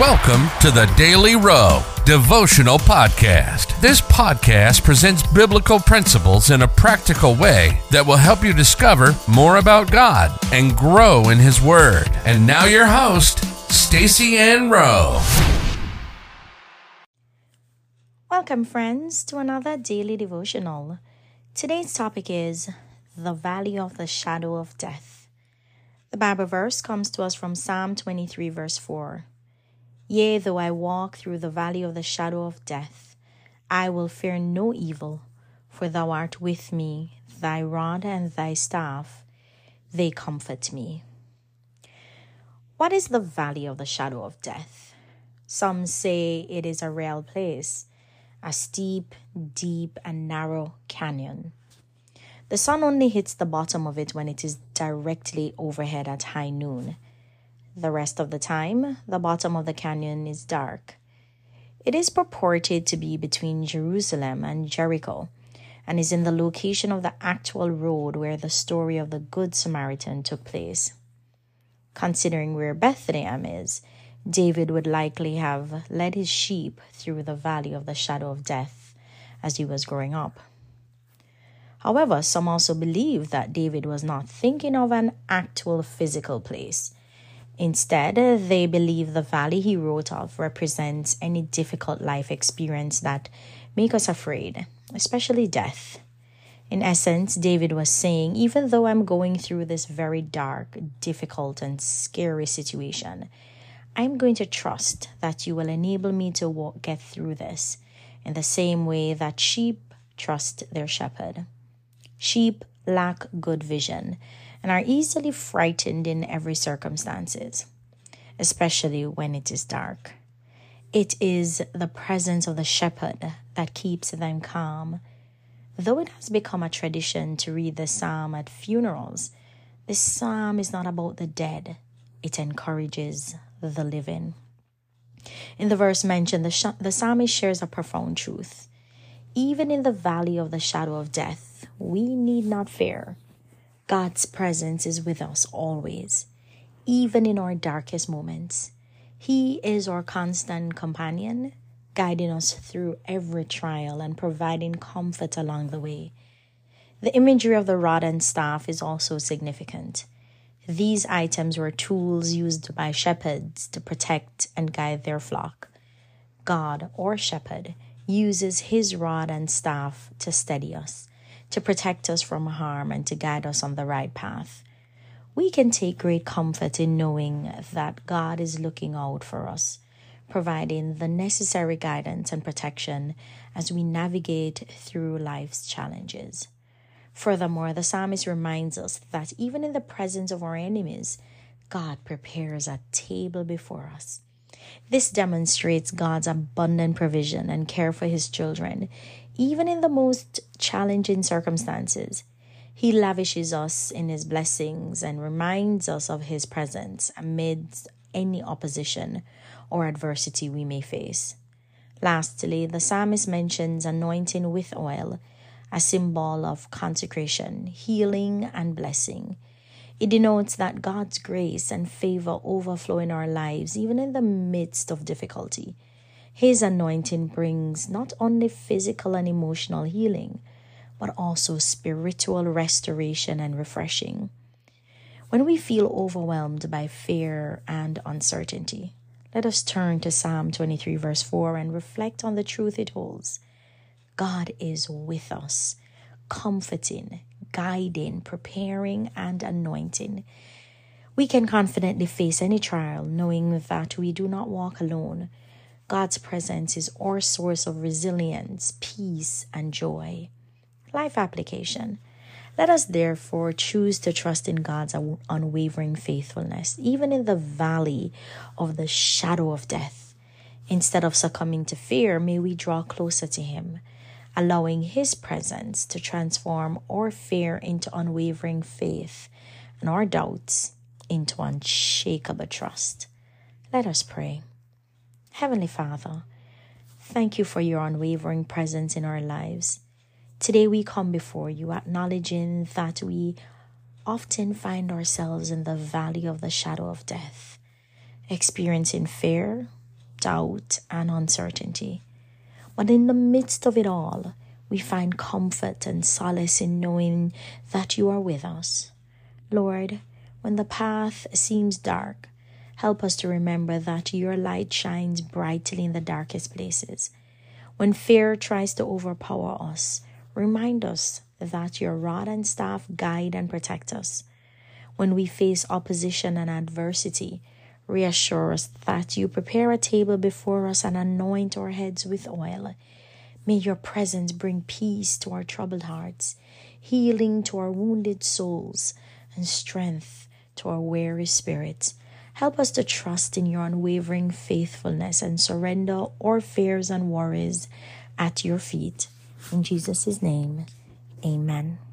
Welcome to the Daily Row Devotional Podcast. This podcast presents biblical principles in a practical way that will help you discover more about God and grow in His Word. And now your host, Stacy Ann Rowe. Welcome, friends, to another daily devotional. Today's topic is the Valley of the Shadow of Death. The Bible verse comes to us from Psalm 23, verse 4. Yea, though I walk through the valley of the shadow of death, I will fear no evil, for thou art with me, thy rod and thy staff, they comfort me. What is the valley of the shadow of death? Some say it is a real place, a steep, deep, and narrow canyon. The sun only hits the bottom of it when it is directly overhead at high noon. The rest of the time, the bottom of the canyon is dark. It is purported to be between Jerusalem and Jericho, and is in the location of the actual road where the story of the Good Samaritan took place. Considering where Bethlehem is, David would likely have led his sheep through the valley of the shadow of death as he was growing up. However, some also believe that David was not thinking of an actual physical place. Instead, they believe the valley he wrote of represents any difficult life experience that make us afraid, especially death. In essence, David was saying, even though I'm going through this very dark, difficult, and scary situation, I'm going to trust that you will enable me to get through this in the same way that sheep trust their shepherd. Sheep lack good vision and are easily frightened in every circumstances, especially when it is dark. It is the presence of the shepherd that keeps them calm. Though it has become a tradition to read the psalm at funerals, this psalm is not about the dead. It encourages the living. In the verse mentioned, the psalmist shares a profound truth. Even in the valley of the shadow of death, we need not fear. God's presence is with us always, even in our darkest moments. He is our constant companion, guiding us through every trial and providing comfort along the way. The imagery of the rod and staff is also significant. These items were tools used by shepherds to protect and guide their flock. God, or shepherd, uses his rod and staff to steady us, to protect us from harm, and to guide us on the right path. We can take great comfort in knowing that God is looking out for us, providing the necessary guidance and protection as we navigate through life's challenges. Furthermore, the psalmist reminds us that even in the presence of our enemies, God prepares a table before us. This demonstrates God's abundant provision and care for his children, even in the most challenging circumstances. He lavishes us in his blessings and reminds us of his presence amidst any opposition or adversity we may face. Lastly, the psalmist mentions anointing with oil, a symbol of consecration, healing, and blessing. It denotes that God's grace and favor overflow in our lives, even in the midst of difficulty. His anointing brings not only physical and emotional healing, but also spiritual restoration and refreshing. When we feel overwhelmed by fear and uncertainty, let us turn to Psalm 23, verse 4, and reflect on the truth it holds. God is with us, comforting, guiding, preparing, and anointing. We can confidently face any trial, knowing that we do not walk alone. God's presence is our source of resilience, peace, and joy. Life application. Let us therefore choose to trust in God's unwavering faithfulness, even in the valley of the shadow of death. Instead of succumbing to fear, may we draw closer to Him, allowing His presence to transform our fear into unwavering faith and our doubts into unshakable trust. Let us pray. Heavenly Father, thank you for your unwavering presence in our lives. Today we come before you acknowledging that we often find ourselves in the valley of the shadow of death, experiencing fear, doubt and uncertainty. But in the midst of it all, we find comfort and solace in knowing that you are with us. Lord, when the path seems dark, help us to remember that your light shines brightly in the darkest places. When fear tries to overpower us, remind us that your rod and staff guide and protect us. When we face opposition and adversity, reassure us that you prepare a table before us and anoint our heads with oil. May your presence bring peace to our troubled hearts, healing to our wounded souls, and strength to our weary spirits. Help us to trust in your unwavering faithfulness and surrender our fears and worries at your feet. In Jesus' name, amen.